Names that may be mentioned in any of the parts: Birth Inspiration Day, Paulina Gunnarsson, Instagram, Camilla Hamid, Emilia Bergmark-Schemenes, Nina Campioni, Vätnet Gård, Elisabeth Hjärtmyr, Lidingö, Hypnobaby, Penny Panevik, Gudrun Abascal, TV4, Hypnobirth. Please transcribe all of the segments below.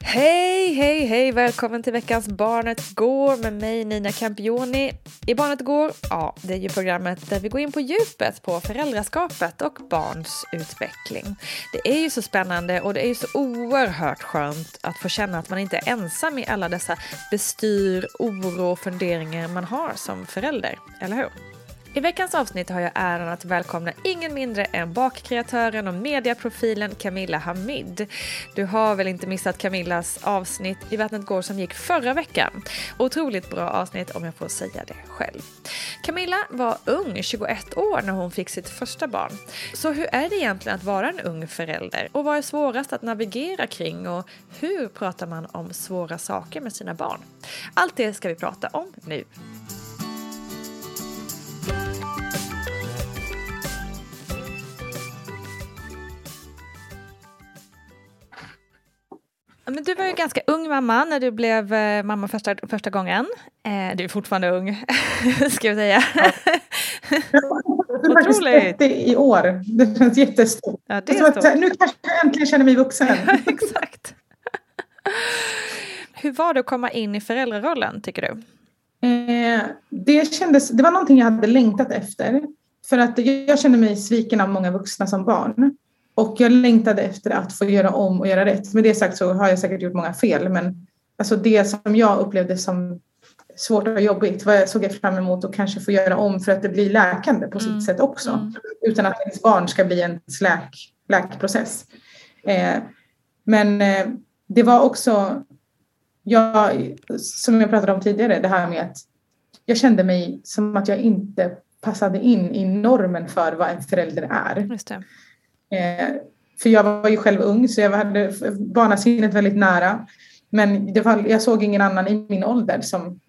Hej, hej, hej! Välkommen till veckans Barnet går med mig, Nina Campioni. I Barnet går, ja, det är ju programmet där vi går in på djupet på föräldraskapet och barns utveckling. Det är ju så spännande och det är ju så oerhört skönt att få känna att man inte är ensam i alla dessa bestyr, oro och funderingar man har som förälder, eller hur? I veckans avsnitt har jag äran att välkomna ingen mindre än bakkreatören och mediaprofilen Camilla Hamid. Du har väl inte missat Camillas avsnitt i Vätnet Gård som gick förra veckan. Otroligt bra avsnitt om jag får säga det själv. Camilla var ung, 21 år, när hon fick sitt första barn. Så hur är det egentligen att vara en ung förälder? Och vad är svårast att navigera kring? Och hur pratar man om svåra saker med sina barn? Allt det ska vi prata om nu. Men du var ju ganska ung mamma när du blev mamma första gången. Du är fortfarande ung, ska jag säga. Ja. Det är faktiskt 30 i år. Det känns jättestort. Ja, det är stort. Nu kanske jag äntligen känner mig vuxen. Ja, exakt. Hur var det att komma in i föräldrarollen, tycker du? Det var någonting jag hade längtat efter. För att jag kände mig sviken av många vuxna som barn. Och jag längtade efter att få göra om och göra rätt. Med det sagt så har jag säkert gjort många fel. Men alltså det som jag upplevde som svårt och jobbigt. Vad jag såg fram emot att kanske få göra om. För att det blir läkande på sitt sätt också. Utan att ens barn ska bli en läkprocess. Men det var också. Som jag pratade om tidigare. Det här med att jag kände mig som att jag inte passade in i normen för vad en förälder är. Just det. För jag var ju själv ung så jag hade barnasinnet väldigt nära, men jag såg ingen annan i min ålder som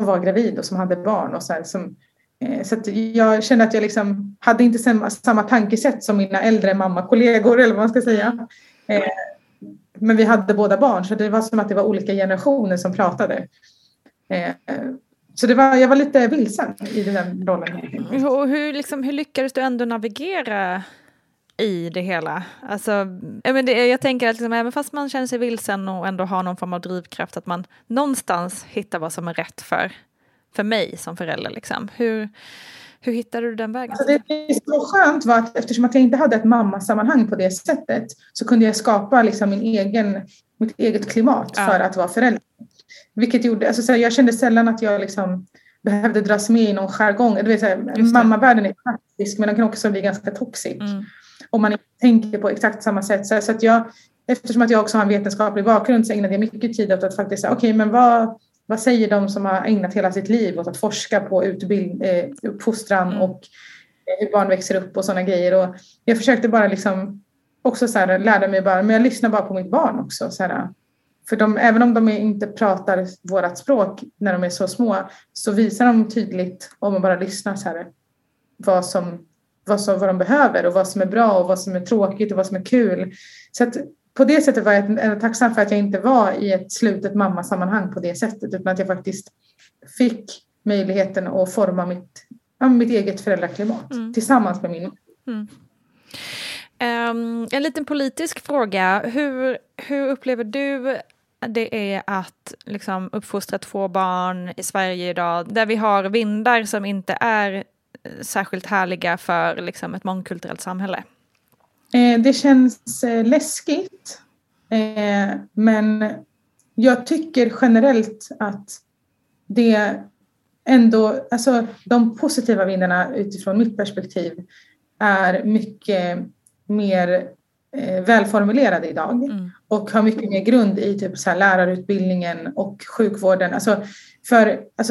var gravid och som hade barn och så här, så att jag kände att jag liksom hade inte samma tankesätt som mina äldre mammakollegor eller vad man ska säga, men vi hade båda barn så det var som att det var olika generationer som pratade. Så jag var lite vilsen i den rollen. Och hur lyckades du ändå navigera i det hela? Alltså, jag tänker att även fast man känner sig vilsen och ändå har någon form av drivkraft, att man någonstans hittar vad som är rätt för mig som förälder. Liksom. Hur, Hur hittade du den vägen? Alltså det så skönt var att eftersom jag inte hade ett mammasammanhang på det sättet så kunde jag skapa liksom mitt eget klimat för att vara förälder. Vilket gjorde, alltså jag kände sällan att jag liksom behövde dras med i någon jargong. Du vet, mammavärlden är praktisk men den kan också bli ganska toxic. Mm. Om man inte tänker på exakt samma sätt. Så att jag, eftersom att jag också har en vetenskaplig bakgrund så ägnade jag mycket tid åt att faktiskt säga okej, men vad säger de som har ägnat hela sitt liv åt att forska på uppfostran och hur barn växer upp och sådana grejer. Och jag försökte bara liksom också så här, lära mig bara, men jag lyssnar bara på mitt barn också. Så här, för de, även om de inte pratar vårat språk när de är så små så visar de tydligt om man bara lyssnar så här, vad de behöver och vad som är bra och vad som är tråkigt och vad som är kul. Så att på det sättet var jag tacksam för att jag inte var i ett slutet mammasammanhang på det sättet, utan att jag faktiskt fick möjligheten att forma mitt eget föräldraklimat tillsammans med min. Mm. En liten politisk fråga. Hur upplever du det är att liksom uppfostra två barn i Sverige idag där vi har vindar som inte är särskilt härliga för liksom ett mångkulturellt samhälle? Det känns läskigt, men jag tycker generellt att det ändå, alltså de positiva vindarna utifrån mitt perspektiv är mycket mer välformulerade idag och har mycket mer grund i typ så här lärarutbildningen och sjukvården. Alltså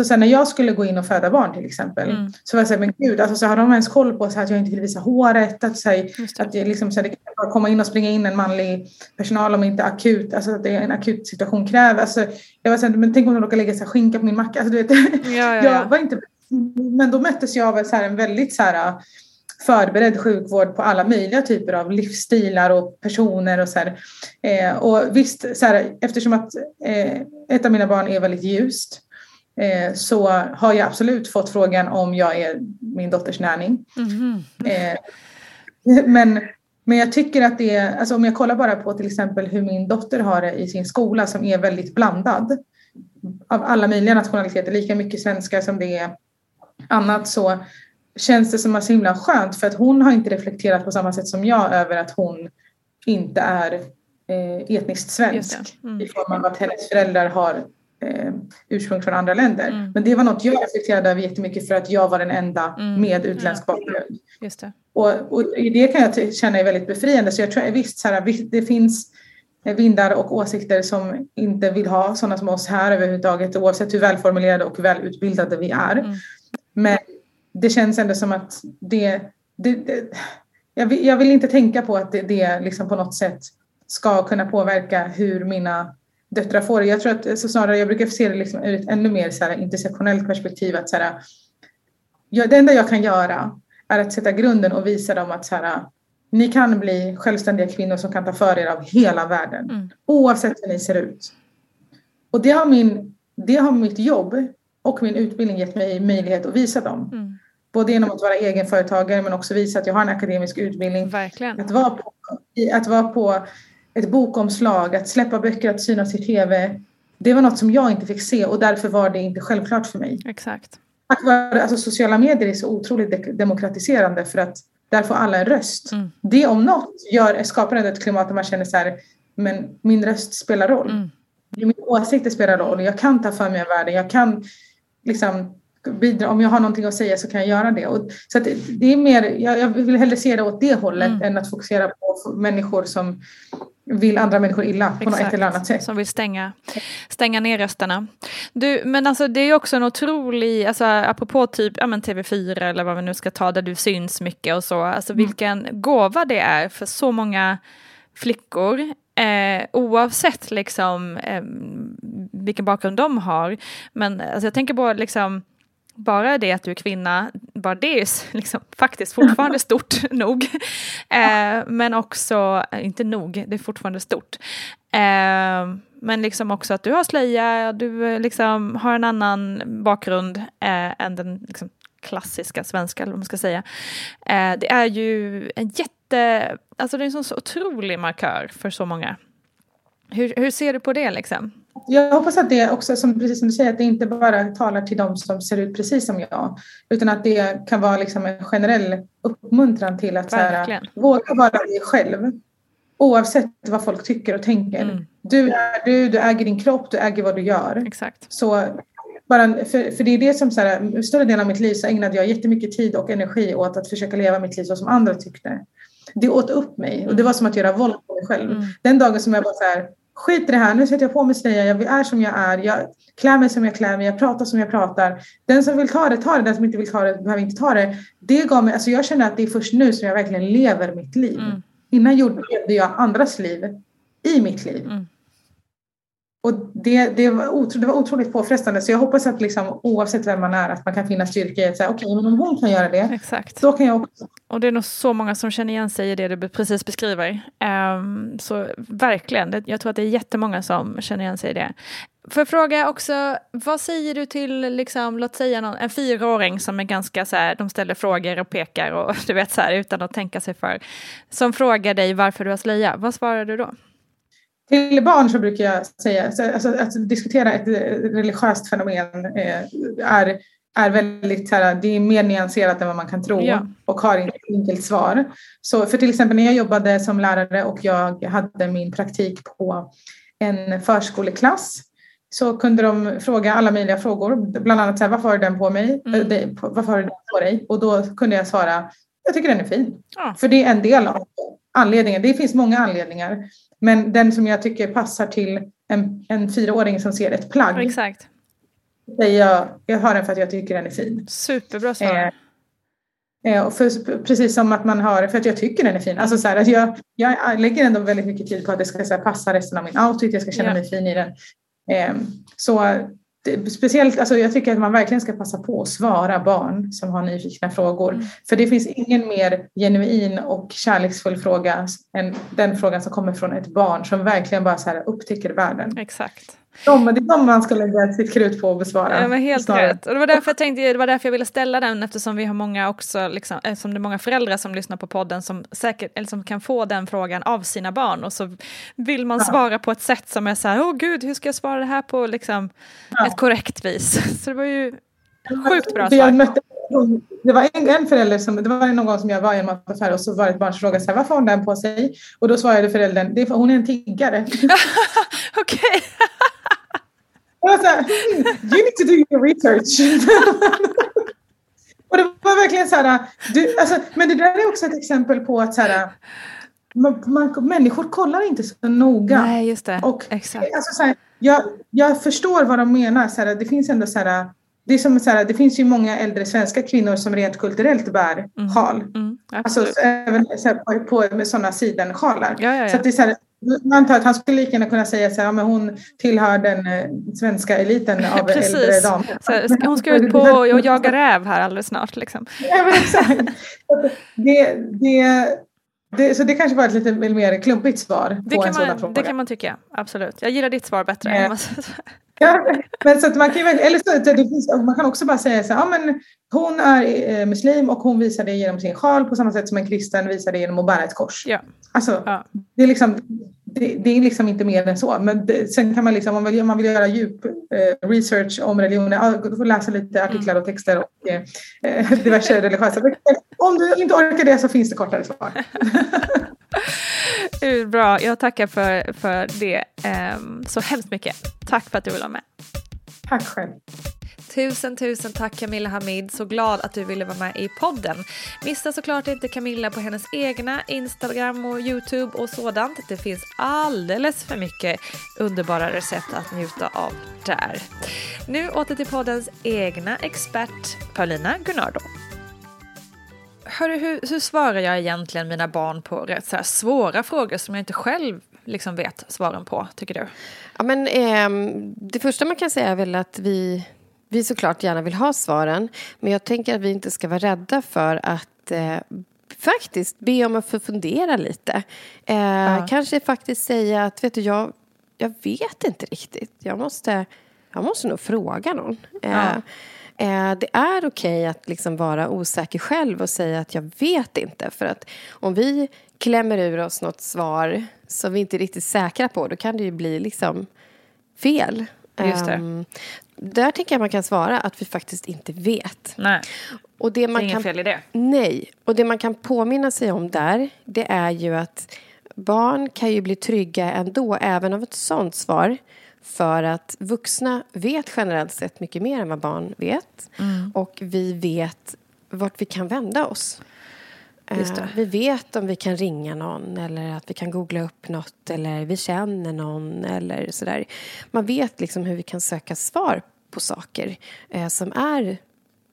sen när jag skulle gå in och föda barn till exempel så var jag så här, men gud, alltså så har de ens koll på så här, att jag inte vill visa håret, att det liksom så här, det kan bara komma in och springa in en manlig personal om inte akut, alltså att det är en akut situation kräver. Alltså jag var så här, men tänk om de råkar lägga så här skinka på min macka, alltså du vet. Jag var inte, men då möttes jag av så här en väldigt så här förberedd sjukvård på alla möjliga typer av livsstilar och personer och så här. Och visst, så här, eftersom att ett av mina barn är väldigt ljust så har jag absolut fått frågan om jag är min dotters närning. Mm-hmm. Men jag tycker att det är, alltså om jag kollar bara på till exempel hur min dotter har det i sin skola som är väldigt blandad av alla möjliga nationaliteter, lika mycket svenskar som det är annat, så känns det som att så himla skönt för att hon har inte reflekterat på samma sätt som jag över att hon inte är etniskt svensk i form av att hennes föräldrar har ursprung från andra länder. Mm. Men det var något jag reflekterade över jättemycket för att jag var den enda med utländsk bakgrund. Just det. Och i det kan jag känna är väldigt befriande. Så jag tror visst så här, det finns vindar och åsikter som inte vill ha sådana som oss här överhuvudtaget, oavsett hur välformulerade och välutbildade vi är. Mm. Men det känns ändå som att jag vill inte tänka på att det liksom på något sätt ska kunna påverka hur mina döttrar får det. Jag tror att så snarare jag brukar se det liksom ur ett ännu mer så här intersektionellt perspektiv. Att så här, det enda jag kan göra är att sätta grunden och visa dem att så här, ni kan bli självständiga kvinnor som kan ta för er av hela världen. Mm. Oavsett hur ni ser ut. Och det har mitt jobb och min utbildning gett mig möjlighet att visa dem. Mm. Både genom att vara egenföretagare men också visa att jag har en akademisk utbildning. Verkligen. Att vara på ett bokomslag, att släppa böcker, att synas i tv. Det var något som jag inte fick se och därför var det inte självklart för mig. Exakt. Alltså, sociala medier är så otroligt demokratiserande för att där får alla en röst. Mm. Det om något skapar ett klimat där man känner så här, men min röst spelar roll. Mm. Min åsikter spelar roll. Jag kan ta för mig världen. Jag kan liksom bidra. Om jag har någonting att säga så kan jag göra det. Och, så att det är mer, jag vill hellre se det åt det hållet än att fokusera på människor som vill andra människor illa på något eller annat sätt. Som vill stänga ner rösterna. Du, men alltså det är också en otrolig, alltså apropå typ TV4 eller vad vi nu ska ta där du syns mycket och så. Alltså vilken gåva det är för så många flickor. Oavsett liksom, vilken bakgrund de har. Men alltså, jag tänker på liksom, bara det att du är kvinna, bara det är liksom, faktiskt fortfarande stort nog. Men också, inte nog, det är fortfarande stort. Men liksom också att du har slöja, du liksom, har en annan bakgrund än den liksom, klassiska svenska, eller vad man ska säga. Det är ju en alltså det är en så otrolig markör för så många. Hur ser du på det liksom? Jag hoppas att det också, som precis som du säger, att det inte bara talar till de som ser ut precis som jag. Utan att det kan vara liksom en generell uppmuntran till att så här, våga vara dig själv. Oavsett vad folk tycker och tänker. Mm. Du äger din kropp, du äger vad du gör. Exakt. Så bara, för det är det som så här, större delen av mitt liv så ägnade jag jättemycket tid och energi åt att försöka leva mitt liv så som andra tyckte. Det åt upp mig och det var som att göra våld på mig själv. Mm. Den dagen som jag bara så här, skit det här, nu sätter jag på mig slöja, jag är som jag är, jag klär mig som jag klär mig, jag pratar som jag pratar. Den som vill ta det, tar det. Den som inte vill ta det, behöver inte ta det. Det gav mig, alltså jag känner att det är först nu som jag verkligen lever mitt liv. Mm. Innan gjorde jag andras liv i mitt liv. Mm. Och det var otroligt påfrestande. Så jag hoppas att liksom, oavsett vem man är, att man kan finna styrka i att säga, okej, men om hon kan göra det, exakt, då kan jag också. Och det är nog så många som känner igen sig i det du precis beskriver. Så verkligen, jag tror att det är jättemånga som känner igen sig i det. Får jag fråga också, vad säger du till liksom, låt säga en 4-åring som är ganska så här, de ställer frågor och pekar och du vet så här, utan att tänka sig för, som frågar dig varför du har slöja. Vad svarar du då? Till barn så brukar jag säga, alltså, att diskutera ett religiöst fenomen är väldigt, det är mer nyanserat än vad man kan tro, ja, och har inte ett enkelt svar. Så för till exempel när jag jobbade som lärare och jag hade min praktik på en förskoleklass, så kunde de fråga alla möjliga frågor, bland annat så här, varför har du den på mig? Varför har du den på dig? Och då kunde jag svara, jag tycker den är fin. Ja. För det är en del av anledningen. Det finns många anledningar. Men den som jag tycker passar till en 4-åring som ser ett plagg. Exakt. Jag har den för att jag tycker den är fin. Superbra svar. Precis som att man har, för att jag tycker den är fin. Alltså så här, att jag lägger ändå väldigt mycket tid på att det ska så här, passa resten av min outfit. Jag ska känna mig fin i den. Speciellt, alltså jag tycker att man verkligen ska passa på att svara barn som har nyfikna frågor. Mm. För det finns ingen mer genuin och kärleksfull fråga än den frågan som kommer från ett barn som verkligen bara så här upptäcker världen. Exakt. Det är de man ska lägga sitt krut på att besvara. Ja, men helt rätt. Och det var därför jag ville ställa den, eftersom vi har många också, liksom, eftersom det är många föräldrar som lyssnar på podden som säkert, eller som kan få den frågan av sina barn, och så vill man svara på ett sätt som är så här, åh gud, hur ska jag svara det här på liksom ett korrekt vis. Så det var ju sjukt bra svar. Det var en förälder som jag var i en mataffär, och så var det ett barn som frågade så här, varför har hon den på sig? Och då svarade föräldern, det är för hon är en tiggare. Okej. Okay. You need to do your research. Och det var verkligen så här, men det där är också ett exempel på att så här, människor kollar inte så noga. Nej, just det. Och, exakt. Alltså, så här, jag förstår vad de menar. Så här, det finns ändå så här, det är som så här, det finns ju många äldre svenska kvinnor som rent kulturellt bär sjal. Mm, alltså även så här, med sådana sidensjalar. Ja. Så att det är så här, man antar att han skulle lika gärna kunna säga så här, men hon tillhör den svenska eliten av äldre damer. Hon ska ut på och jaga räv här alldeles snart. Liksom. Ja, men exakt. Så det kanske var ett lite mer klumpigt svar på en sådan fråga. Det kan man tycka, absolut. Jag gillar ditt svar bättre. Men så att man kan eller så det finns, man kan också bara säga så här, men hon är muslim och hon visar det genom sin sjal på samma sätt som en kristen visar det genom att bära ett kors. Ja. Alltså, det är liksom inte mer än så. Men sen kan man liksom, om man vill göra djup research om religion, då får läsa lite artiklar och texter och diverse religiösa. Om du inte orkar det så finns det kortare svar. Bra, jag tackar för det så hemskt mycket. Tack för att du ville vara med. Tack själv. Tusen tack Camilla Hamid, så glad att du ville vara med i podden. Missa såklart inte Camilla på hennes egna Instagram och YouTube och sådant. Det finns alldeles för mycket underbara recept att njuta av där. Nu åter till poddens egna expert Paulina Gunnarsson. Hur svarar jag egentligen mina barn på rätt så här svåra frågor som jag inte själv liksom vet svaren på, tycker du? Ja, men det första man kan säga är väl att vi såklart gärna vill ha svaren, men jag tänker att vi inte ska vara rädda för att faktiskt be om att få fundera lite. Kanske faktiskt säga att vet du, jag vet inte riktigt. Jag måste nog fråga någon. Det är okej att liksom vara osäker själv och säga att jag vet inte. För att om vi klämmer ur oss något svar som vi inte är riktigt säkra på, då kan det ju bli liksom fel. Just det. Där tänker jag man kan svara att vi faktiskt inte vet. Nej. Och det man kan, fel i det. Nej. Och det man kan påminna sig om där, det är ju att barn kan ju bli trygga ändå även av ett sånt svar. För att vuxna vet generellt sett mycket mer än vad barn vet. Mm. Och vi vet vart vi kan vända oss. Just det. Vi vet om vi kan ringa någon eller att vi kan googla upp något eller vi känner någon eller sådär. Man vet liksom hur vi kan söka svar på saker som är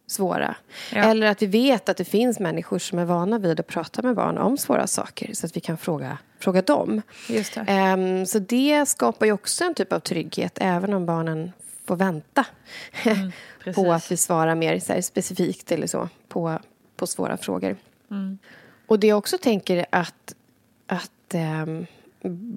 svåra. Ja. Eller att vi vet att det finns människor som är vana vid att prata med barn om svåra saker så att vi kan fråga dem. Just det. Så det skapar ju också en typ av trygghet även om barnen får vänta på att vi svarar mer så här, specifikt eller så på svåra frågor. Mm. Och det jag också tänker att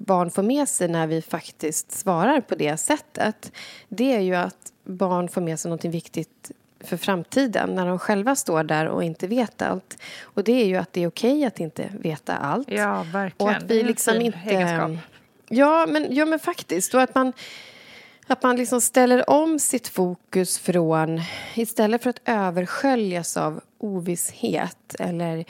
barn får med sig när vi faktiskt svarar på det sättet, det är ju att barn får med sig något viktigt för framtiden när de själva står där och inte vet allt. Och det är ju att det är okej att inte veta allt. Ja, verkligen. Och att vi liksom inte... Ja, men faktiskt. Och att man liksom ställer om sitt fokus från, istället för att översköljas av ovisshet eller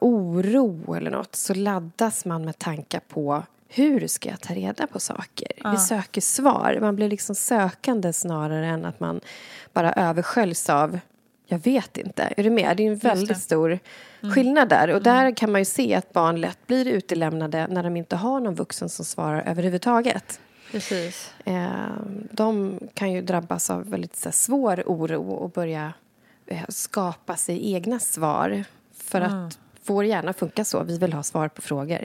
oro eller något, så laddas man med tankar på hur ska jag ta reda på saker? Ja. Vi söker svar. Man blir liksom sökande snarare än att man bara översköljs av jag vet inte. Är du med? Det är en väldigt stor skillnad där. Och där kan man ju se att barn lätt blir utelämnade när de inte har någon vuxen som svarar överhuvudtaget. Precis. De kan ju drabbas av väldigt så här, svår oro och börja skapa sig egna svar. För att vår hjärna funkar så. Vi vill ha svar på frågor.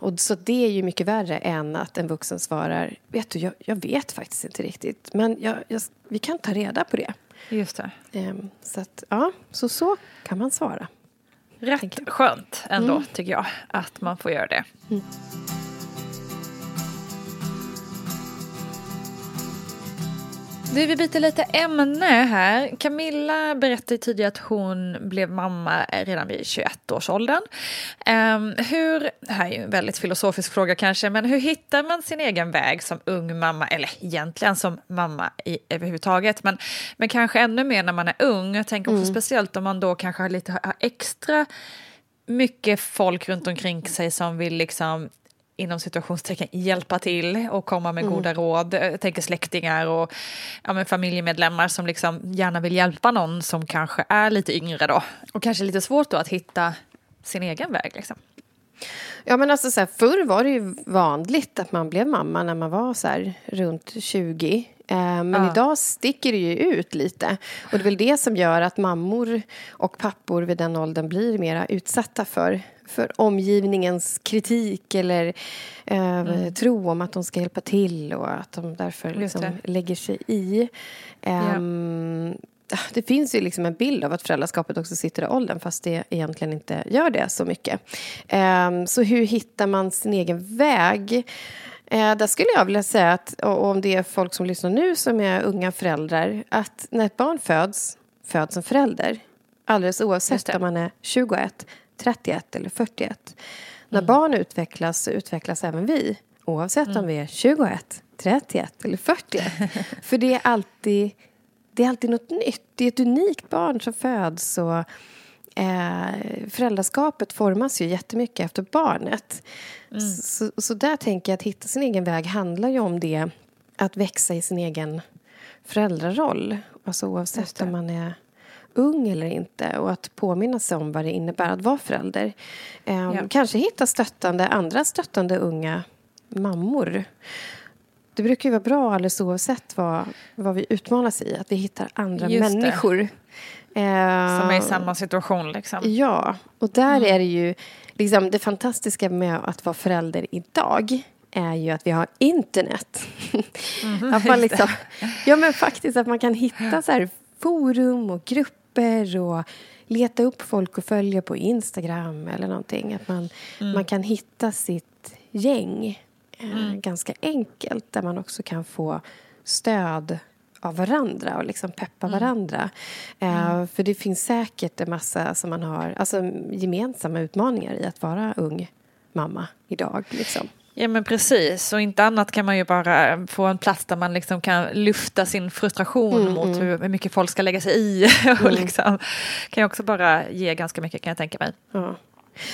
Och så det är ju mycket värre än att en vuxen svarar vet du, jag vet faktiskt inte riktigt. Men vi kan ta reda på det. Just det. Så att, ja, så kan man svara. Rätt skönt ändå tycker jag att man får göra det. Mm. Du, vi byter lite ämne här. Camilla berättade tidigare att hon blev mamma redan vid 21-årsåldern. Det här är ju en väldigt filosofisk fråga kanske, men hur hittar man sin egen väg som ung mamma, eller egentligen som mamma överhuvudtaget, men kanske ännu mer när man är ung. Jag tänker också speciellt om man då kanske har lite extra mycket folk runt omkring sig som vill liksom inom situationstecken hjälpa till och komma med goda råd. Jag tänker släktingar och familjemedlemmar som liksom gärna vill hjälpa någon som kanske är lite yngre då. Och kanske lite svårt då att hitta sin egen väg liksom. Ja, men alltså så här, förr var det ju vanligt att man blev mamma när man var så här runt 20. Men idag sticker det ju ut lite. Och det är väl det som gör att mammor och pappor vid den åldern blir mera utsatta för omgivningens kritik eller tro om att de ska hjälpa till och att de därför liksom lägger sig i. Det finns ju liksom en bild av att föräldraskapet också sitter i åldern fast det egentligen inte gör det så mycket. Så hur hittar man sin egen väg? Där skulle jag vilja säga att, och om det är folk som lyssnar nu som är unga föräldrar, att när ett barn föds en förälder. Alldeles oavsett om man är 21, 31 eller 41. När barn utvecklas så utvecklas även vi. Oavsett om vi är 21, 31 eller 41. För det är alltid... Det är alltid något nytt. Det är ett unikt barn som föds. Och, föräldraskapet formas ju jättemycket efter barnet. Så där tänker jag att hitta sin egen väg handlar ju om det. Att växa i sin egen föräldraroll. Alltså oavsett om man är ung eller inte. Och att påminna sig om vad det innebär att vara förälder. Kanske hitta andra stöttande unga mammor. Det brukar ju vara bra alldeles oavsett vad vi utmanas i. Att vi hittar andra människor. Som är i samma situation liksom. Ja, och där är det ju liksom, det fantastiska med att vara förälder idag är ju att vi har internet. Att man liksom, ja men faktiskt att man kan hitta så här forum och grupper och leta upp folk och följa på Instagram eller någonting. Att man kan hitta sitt gäng. Ganska enkelt där man också kan få stöd av varandra och liksom peppa varandra. För det finns säkert en massa som man har, alltså gemensamma utmaningar i att vara ung mamma idag liksom. Ja, men precis. Och inte annat kan man ju bara få en plats där man liksom kan lufta sin frustration mot hur mycket folk ska lägga sig i. Och liksom, kan ju också bara ge ganska mycket, kan jag tänka mig. Ja.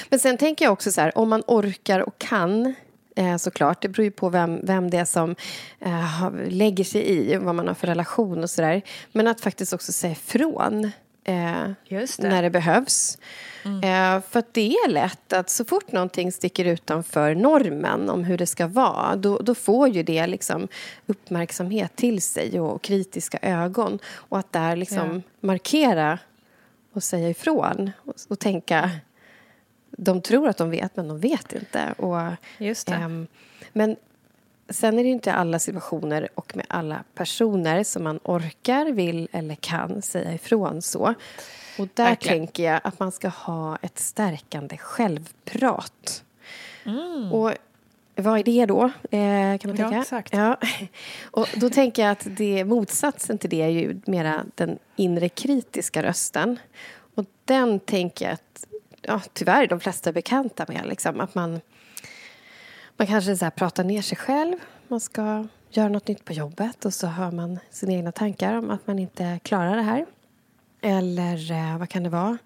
Men sen tänker jag också så här, om man orkar och kan, såklart, det beror ju på vem det är som lägger sig i, vad man har för relation och sådär. Men att faktiskt också säga ifrån. Just det. När det behövs. För att det är lätt att så fort någonting sticker utanför normen om hur det ska vara, då får ju det liksom uppmärksamhet till sig och kritiska ögon. Och att där liksom markera och säga ifrån och tänka, de tror att de vet men de vet inte. Och, just det. Men sen är det ju inte alla situationer och med alla personer som man orkar, vill eller kan säga ifrån så. Och där tänker jag att man ska ha ett stärkande självprat. Och vad är det då? Kan man tänka? Ja, exakt. Ja. Och då tänker jag att det, motsatsen till det är ju mera den inre kritiska rösten. Och den tänker jag att tyvärr de flesta är bekanta med. Liksom, att man kanske så här pratar ner sig själv. Man ska göra något nytt på jobbet. Och så hör man sina egna tankar om att man inte klarar det här. Eller vad kan det vara?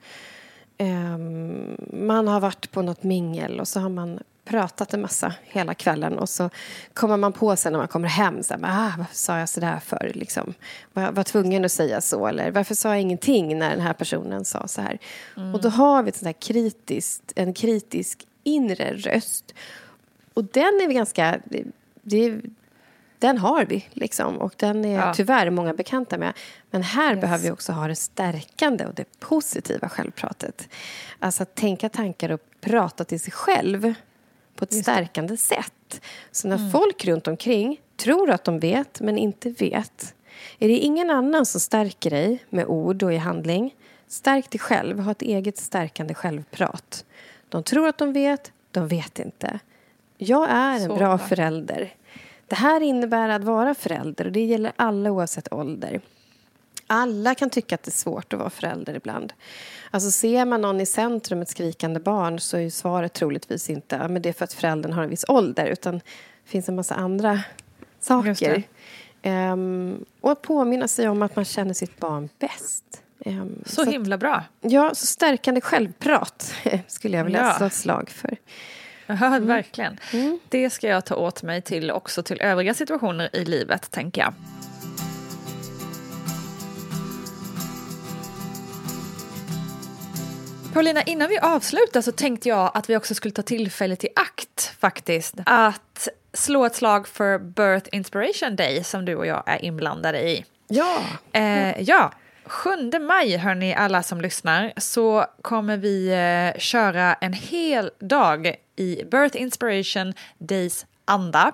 Man har varit på något mingel. Och så har man pratat en massa hela kvällen. Och så kommer man på sen när man kommer hem. Så här, varför sa jag sådär för? Liksom, var tvungen att säga så? Eller varför sa jag ingenting när den här personen sa så här? Och då har vi ett sånt här kritisk inre röst. Och den är vi ganska... den har vi liksom. Och den är tyvärr många bekanta med. Men här behöver vi också ha det stärkande och det positiva självpratet. Alltså att tänka tankar och prata till sig själv på ett stärkande sätt. Så när folk runt omkring tror att de vet men inte vet. Är det ingen annan som stärker dig med ord och i handling? Stärk dig själv. Ha ett eget stärkande självprat. De tror att de vet inte. Jag är en bra förälder. Det här innebär att vara förälder. Och det gäller alla oavsett ålder. Alla kan tycka att det är svårt att vara förälder ibland. Alltså ser man någon i centrum ett skrikande barn så är ju svaret troligtvis inte men det är för att föräldern har en viss ålder. Utan det finns en massa andra saker. Och att påminna sig om att man känner sitt barn bäst. Så himla bra. Ja, så stärkande självprat skulle jag vilja slå ett slag för. Ja, verkligen. Det ska jag ta åt mig till också till övriga situationer i livet, tänker jag. Paulina, innan vi avslutar så tänkte jag att vi också skulle ta tillfället i akt faktiskt. Att slå ett slag för Birth Inspiration Day som du och jag är inblandade i. Ja! 7 maj, hörni, alla som lyssnar, så kommer vi köra en hel dag i Birth Inspiration Days anda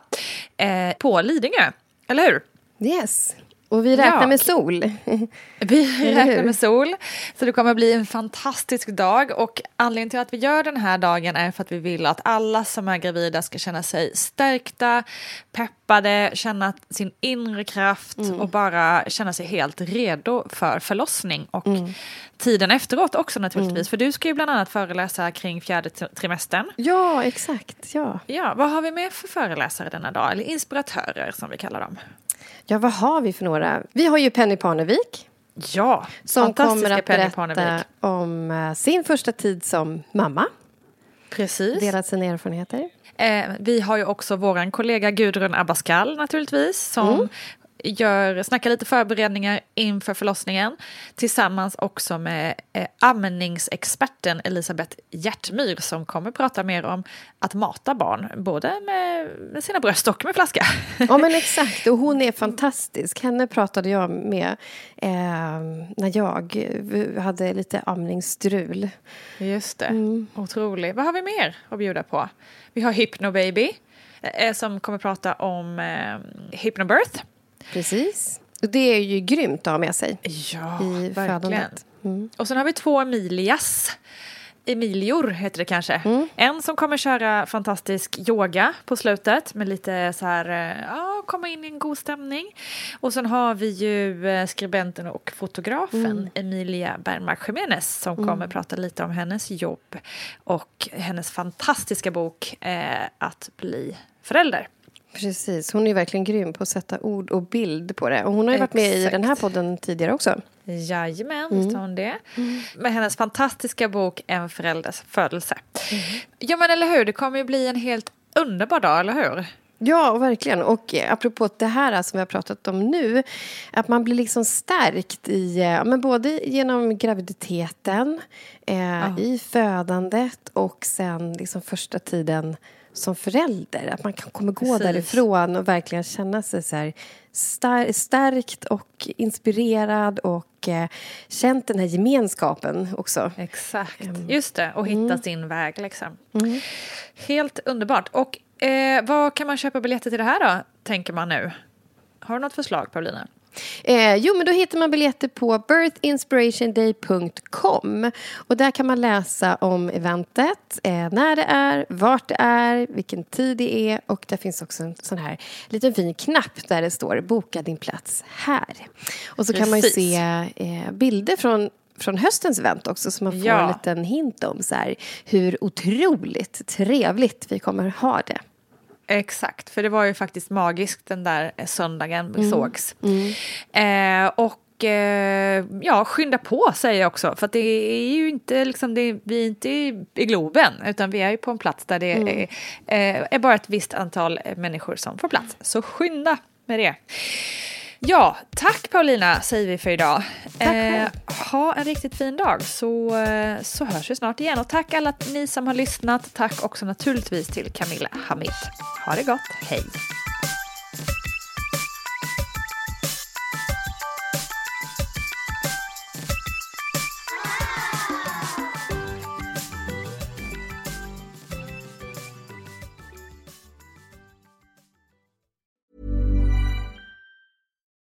på Lidingö, eller hur? Yes, och vi räknar med sol. Vi räknar med sol, så det kommer bli en fantastisk dag. Och anledningen till att vi gör den här dagen är för att vi vill att alla som är gravida ska känna sig stärkta, peppade, känna sin inre kraft och bara känna sig helt redo för förlossning. Och tiden efteråt också naturligtvis. För du ska ju bland annat föreläsa kring fjärde trimestern. Ja, exakt. Ja, vad har vi med för föreläsare denna dag? Eller inspiratörer som vi kallar dem. Ja, vad har vi för några? Vi har ju Penny Panevik. Ja, som kommer att berätta om sin första tid som mamma. Precis. Delat sina erfarenheter. Vi har ju också vår kollega Gudrun Abascal naturligtvis. Som snackar lite förberedningar inför förlossningen. Tillsammans också med amningsexperten Elisabeth Hjärtmyr. Som kommer prata mer om att mata barn. Både med sina bröst och med flaska. Ja, men exakt. Och hon är fantastisk. Henne pratade jag med när jag hade lite amningsstrul. Just det. Otroligt. Vad har vi mer att bjuda på? Vi har Hypnobaby. Som kommer prata om hypnobirth. Precis. Och det är ju grymt att ha med sig. Ja, i verkligen. Och sen har vi 2 Emilias. Emilior heter det kanske. En som kommer köra fantastisk yoga på slutet. Med lite så här, komma in i en god stämning. Och sen har vi ju skribenten och fotografen Emilia Bergmark-Schemenes. Som kommer prata lite om hennes jobb. Och hennes fantastiska bok Att bli förälder. Precis, hon är verkligen grym på att sätta ord och bild på det. Och hon har ju varit med i den här podden tidigare också. Jajamän, visst har hon det. Mm. Med hennes fantastiska bok En förälders födelse. Mm. Ja, men eller hur, det kommer ju bli en helt underbar dag, eller hur? Ja, och verkligen. Och apropå det här som vi har pratat om nu, att man blir liksom stärkt i, men både genom graviditeten, i födandet och sen liksom första tiden som förälder. Att man kommer gå därifrån och verkligen känna sig så här stärkt och inspirerad och känt den här gemenskapen också. Exakt, just det. Och hitta sin väg liksom. Mm. Helt underbart. Och vad kan man köpa biljetter till det här då, tänker man nu? Har du något förslag, Paulina? Jo, men då hittar man biljetter på birthinspirationday.com. Och där kan man läsa om eventet, när det är, vart det är, vilken tid det är. Och där finns också en sån här liten fin knapp där det står boka din plats här. Och så kan man ju se bilder från höstens event också, så man får en liten hint om så här, hur otroligt trevligt vi kommer ha det. Exakt, för det var ju faktiskt magiskt den där söndagen vi sågs. Mm. Skynda på, säger jag också. För att det är ju inte, liksom, vi är inte i Globen, utan vi är ju på en plats där det är bara ett visst antal människor som får plats. Så skynda med det. Ja, tack Paulina säger vi för idag. Ha en riktigt fin dag, så hörs vi snart igen. Och tack alla ni som har lyssnat. Tack också naturligtvis till Camilla Hamid. Ha det gott, hej!